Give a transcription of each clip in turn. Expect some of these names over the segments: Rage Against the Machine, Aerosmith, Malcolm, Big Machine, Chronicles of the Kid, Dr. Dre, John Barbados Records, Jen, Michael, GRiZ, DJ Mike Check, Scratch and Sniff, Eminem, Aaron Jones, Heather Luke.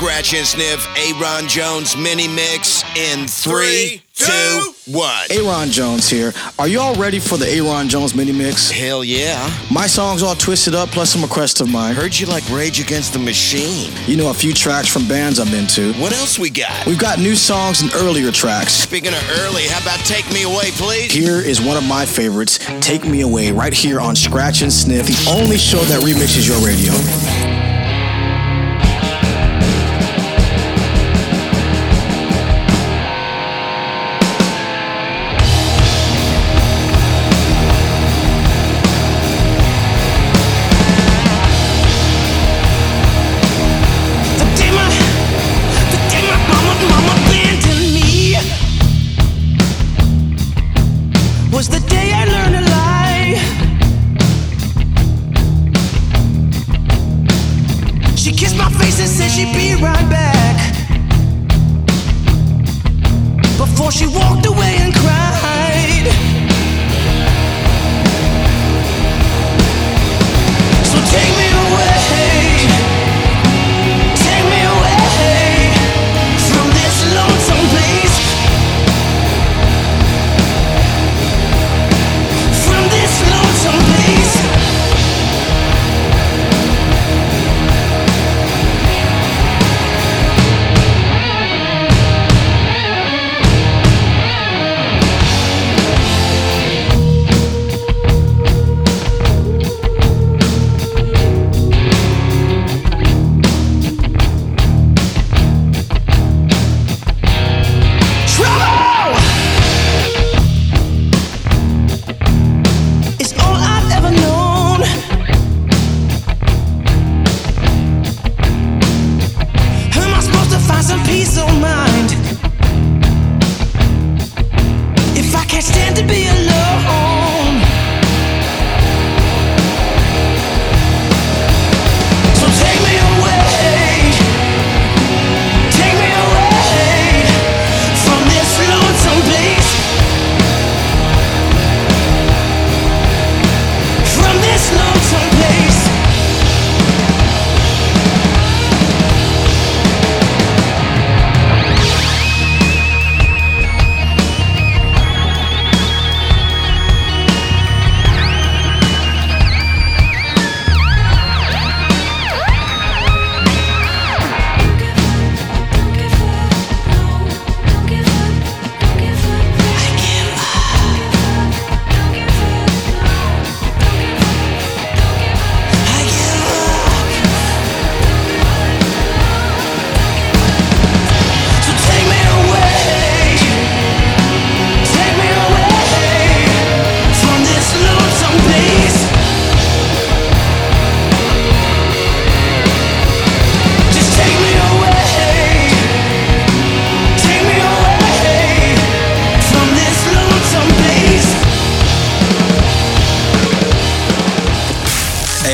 Scratch and Sniff, Aaron Jones mini mix in 3, 2, 1. Aaron Jones here. Are you all ready for the Aaron Jones mini mix? Hell yeah. My songs all twisted up, plus some requests of mine. Heard you like Rage Against the Machine. You know, a few tracks from bands I'm into. What else we got? We've got new songs and earlier tracks. Speaking of early, how about Take Me Away, please? Here is one of my favorites, Take Me Away, right here on Scratch and Sniff, the only show that remixes your radio.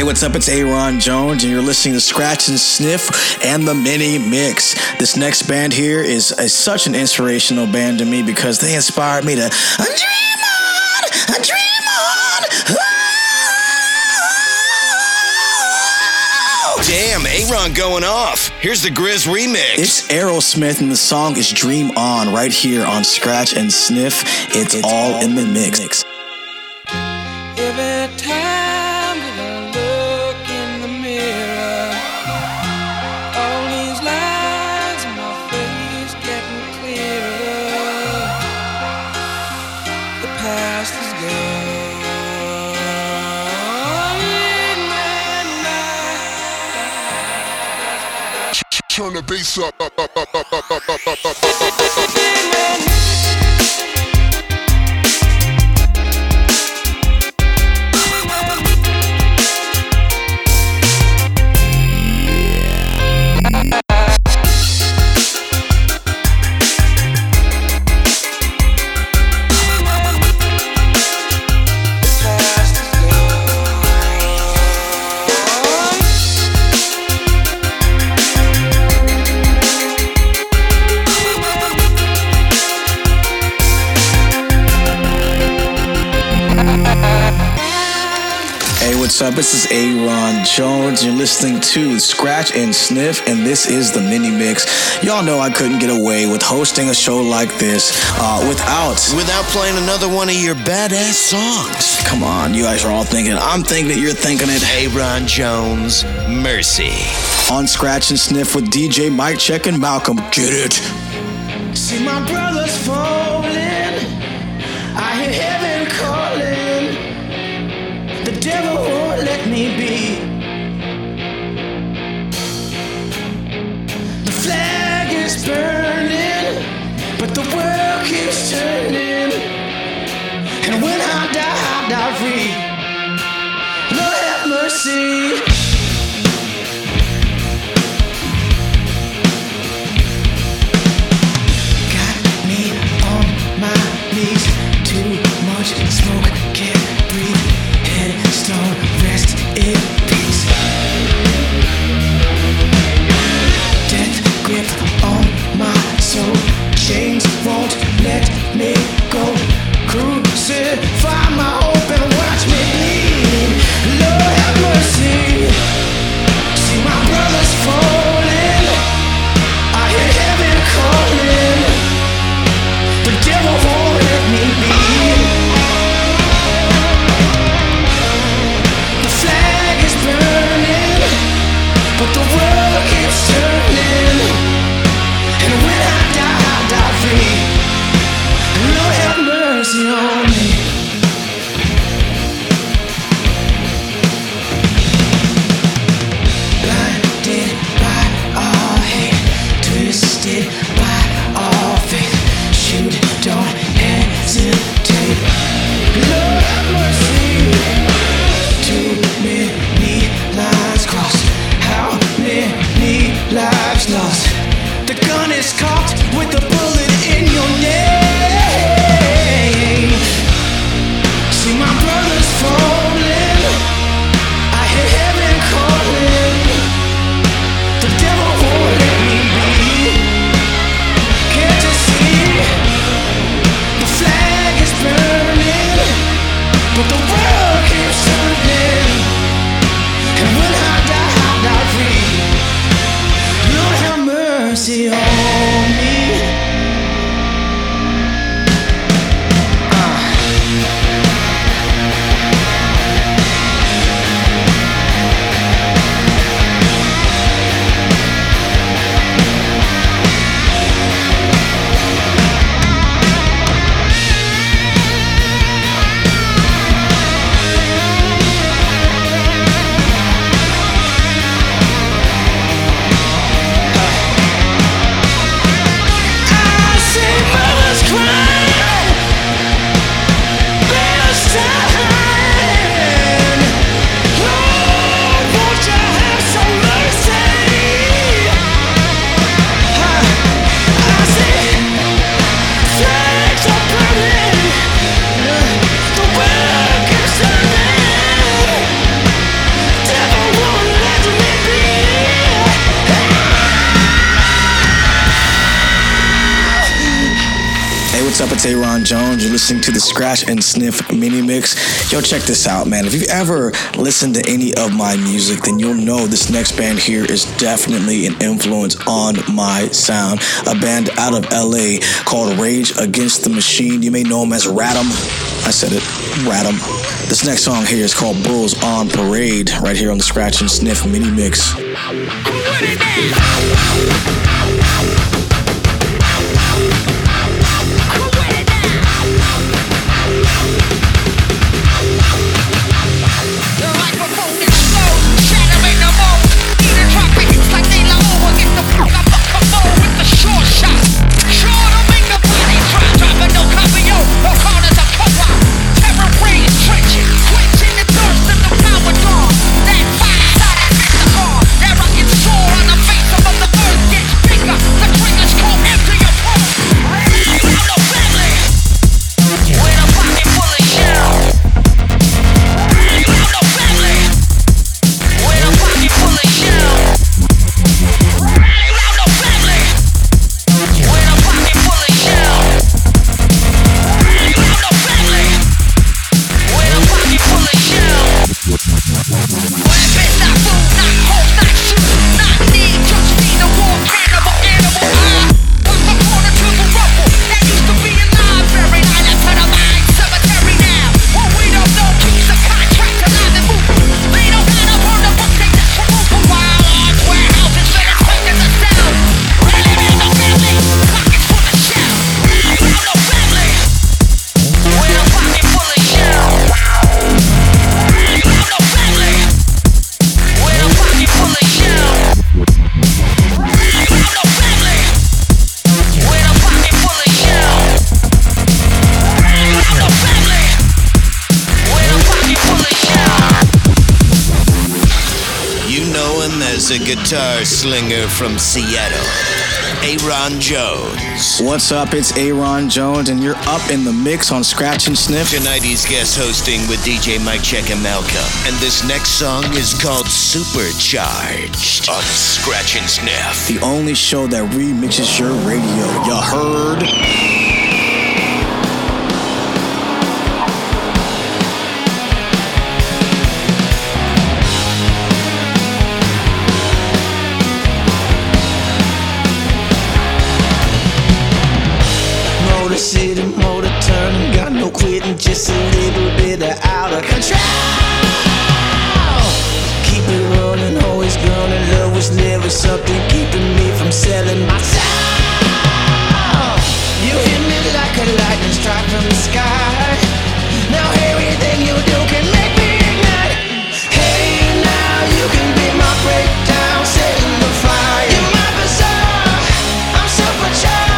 What's up? It's Aaron Jones, and you're listening to Scratch and Sniff and the Mini Mix. This next band here is such an inspirational band to me because they inspired me to dream on. Oh! Damn, Aaron going off. Here's the GRiZ remix. It's Aerosmith, and the song is Dream On right here on Scratch and Sniff. It's all in the mix. Every time turn the bass up. What's up? This is Aaron Jones. You're listening to Scratch and Sniff, and this is the mini mix. Y'all know I couldn't get away with hosting a show like this without playing another one of your badass songs. Come on, you guys are all thinking. I'm thinking it. You're thinking it. Aaron Jones, Mercy. On Scratch and Sniff with DJ Mike Check and Malcolm. Get it. See my brother's falling. I hear heaven calling. The devil won't let me be. The flag is burning, but the world keeps turning. And when I die free. Lord have mercy. Got me on my knees. Too much smoke, can't breathe. Don't rest in peace. Death grip on my soul. Chains won't let me go. Crucify my hope and watch me bleed. Lord have mercy. See my brothers falling. I hear heaven calling. The devil won't let me be. But the world keeps turning, and when I die free. Lord have mercy on me. Blinded by our hate, twisted by our faith. Shoot, don't hesitate. Lord have mercy. Too many lines crossed. Many lives lost. The gun is cocked with a bullet in your name. See my brothers falling. I hear heaven calling. The devil won't let me be. Can't you see? The flag is burning, but the world keeps turning. And when I free. Lord have mercy on me. What's up, it's Aaron Jones. You're listening to the Scratch and Sniff mini mix. Yo, check this out, man. If you've ever listened to any of my music, then you'll know this next band here is definitely an influence on my sound. A band out of LA called Rage Against the Machine. You may know them as Rat'em. I said it, Rat'em. This next song here is called Bulls on Parade, right here on the Scratch and Sniff mini mix. What it is? Some guitar slinger from Seattle, Aaron Jones. What's up? It's Aaron Jones, and you're up in the mix on Scratch and Sniff. Tonight he's guest hosting with DJ Mike Check and Malcolm. And this next song is called Supercharged on Scratch and Sniff. The only show that remixes your radio. You heard? City motor turning, got no quitting, just a little bit of out of control. Keep it running, always gonna love was never something keeping me from selling my soul. You hit me like a lightning strike from the sky. Now everything you do can make me ignite. Hey, now you can be my breakdown, setting the fire. You're my bizarre, I'm supercharged.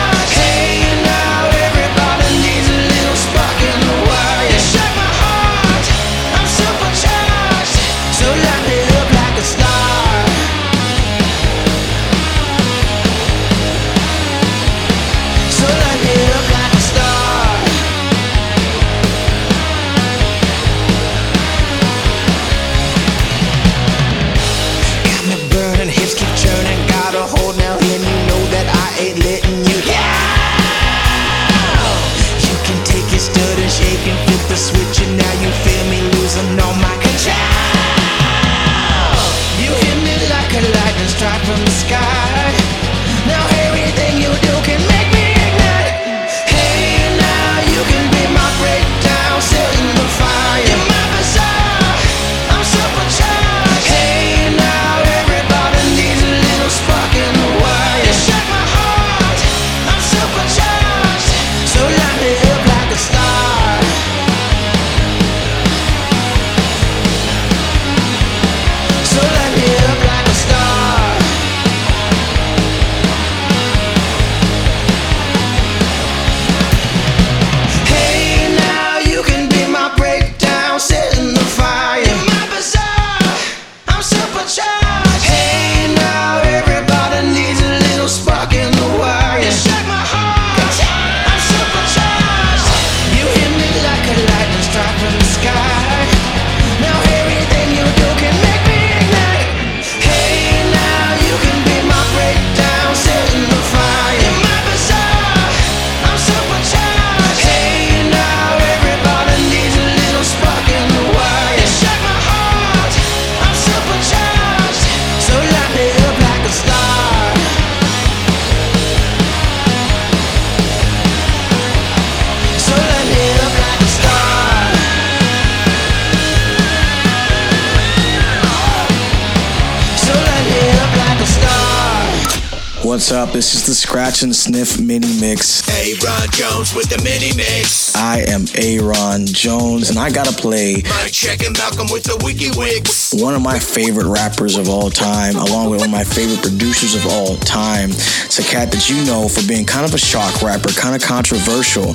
What's up? This is the Scratch and Sniff mini mix. Aaron Jones with the mini mix. I am Aaron Jones, and I gotta play Mike Check and Malcolm with the Wiki Wigs. One of my favorite rappers of all time, along with one of my favorite producers of all time. It's a cat that you know for being kind of a shock rapper, kind of controversial,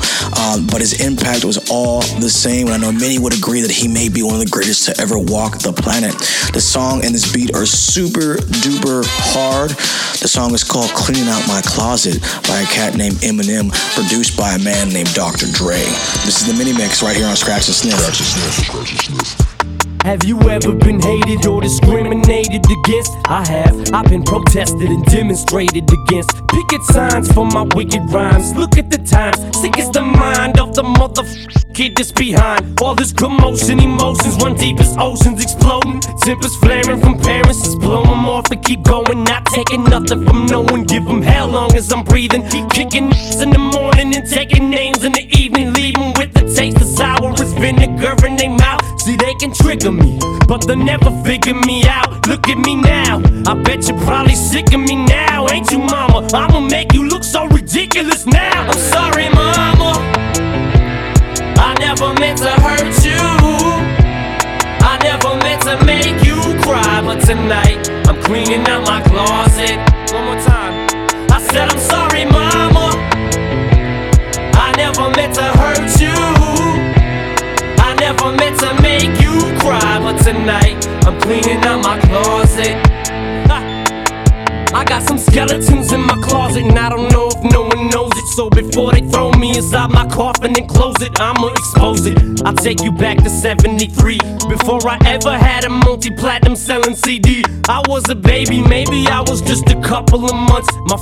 but his impact was all the same. And I know many would agree that he may be one of the greatest to ever walk the planet. The song and this beat are super duper hard. The song is called Cleaning Out My Closet by a cat named Eminem, produced by a man named Dr. Dre. This is the mini mix right here on Scratch and Sniff. Scratch and Sniff, Scratch and Sniff. Have you ever been hated or discriminated against? I have. I've been protested and demonstrated against. Picket signs for my wicked rhymes. Look at the times. Sick is the mind of the motherfucking kid that's behind. All this commotion, emotions run deep as oceans exploding. Tempers flaring from parents. Just blow them off and keep going. Not taking nothing from no one. Give them hell long as I'm breathing. Kicking in the morning and taking names in the evening. Leaving with the taste of sour as vinegar in their mouth. See, they can trigger me, but they'll never figure me out. Look at me now, I bet you're probably sick of me now. Ain't you, mama? I'ma make you look so ridiculous now. I'm sorry, mama, I never meant to hurt you. I never meant to make you cry, but tonight I'm cleaning out my closet. One more time. I said I'm sorry, mama, I never meant to hurt you. I never meant to make you cry, but tonight I'm cleaning out my closet. I got some skeletons in my closet, and I don't know if no one knows it. So before they throw me inside my coffin and close it, I'ma expose it. I'll take you back to 73. Before I ever had a multi-platinum selling CD, I was a baby, maybe I was just a couple of months. My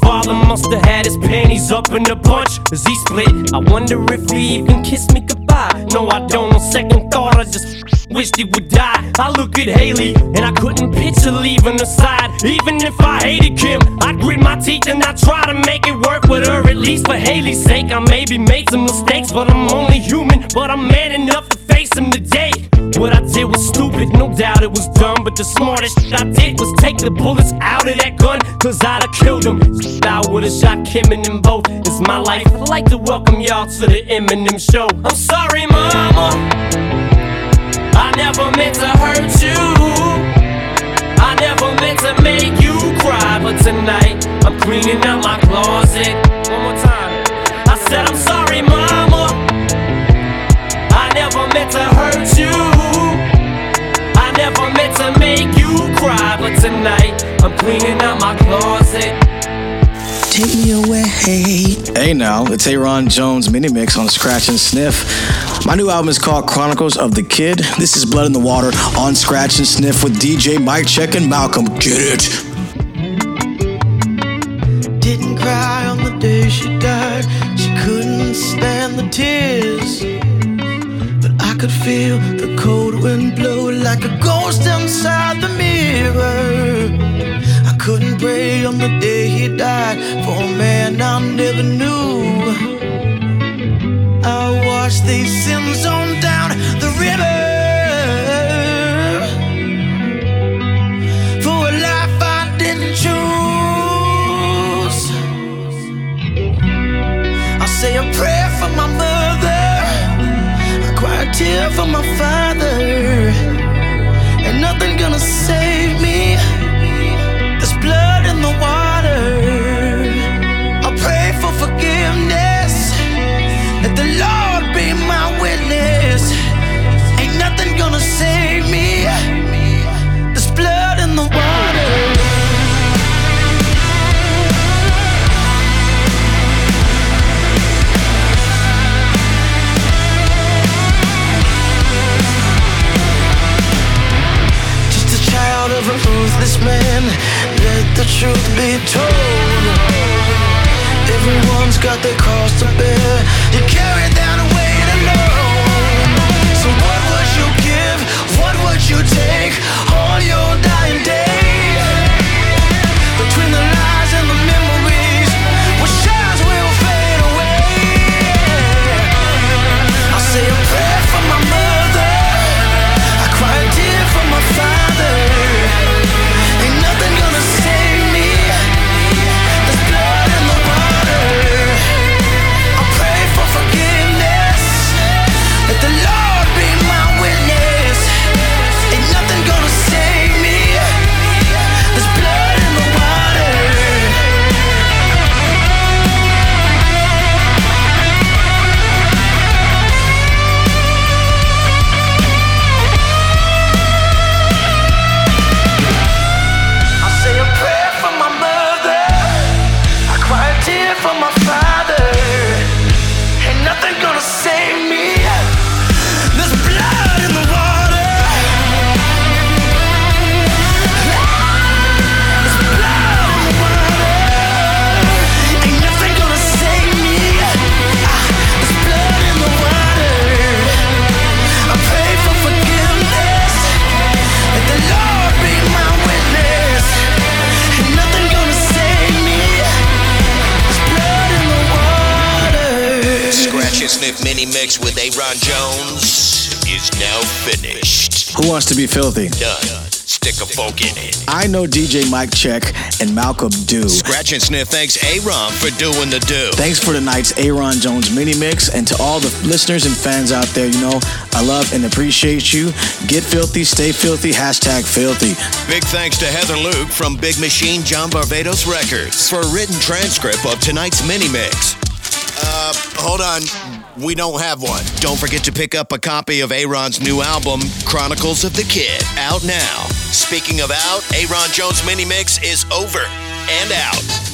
father must have had his panties up in a bunch as he split. I wonder if he even kissed me goodbye. No, I don't. On second thought, I just wished he would die. I look at Haley and I couldn't picture leaving her side. Even if I hated Kim, I'd grit my teeth and I'd try to make it work with her. At least for Haley's sake, I maybe made some mistakes, but I'm only human. But I'm man enough to face him today. What I did was stupid, no doubt it was dumb, but the smartest shit I did was take the bullets out of that gun, cause I'd have killed him. I would've shot Kim and them both. It's my life. I'd like to welcome y'all to the Eminem show. I'm sorry, mama, I never meant to hurt you. I never meant to make you cry. But tonight, I'm cleaning out my closet. One more time. I said, I'm sorry, mama. I never meant to hurt you. I never meant to make you cry. But tonight, I'm cleaning out my closet. Take me away. Hey now, it's Aaron Jones mini mix on Scratch and Sniff. My new album is called Chronicles of the Kid. This is Blood in the Water on Scratch and Sniff with DJ Mike Check and Malcolm. Get it. Didn't cry on the day she died. She couldn't stand the tears, but I could feel the cold wind blow like a ghost inside the mirror. I couldn't pray on the day he died for a man I never knew. I watched these sins on down the river for a life I didn't choose. I say a prayer for my mother, I cry a tear for my father, and nothing gonna save me. Blood in the water. I pray for forgiveness. Let the Lord be my witness. Ain't nothing gonna save me. There's blood in the water. Just a child of a ruthless man. Let the truth be told. Everyone's got their cost to bear. You carry that weight alone. So what would you give? What would you take on your dying day? Between the lies and the memories, what shines will fade away. I say a prayer for my mother, I cry a tear for my father. Mini-mix with Aaron Jones is now finished. Who wants to be filthy? Done. Stick a fork in it. I know DJ Mike Check and Malcolm do. Scratch and Sniff thanks Aaron for doing the do. Thanks for tonight's Aaron Jones mini-mix, and to all the listeners and fans out there, you know, I love and appreciate you. Get filthy, stay filthy, #filthy. Big thanks to Heather Luke from Big Machine, John Barbados Records for a written transcript of tonight's mini-mix. Hold on. We don't have one. Don't forget to pick up a copy of Aaron's new album, Chronicles of the Kid, out now. Speaking of out, Aaron Jones' mini-mix is over. and out.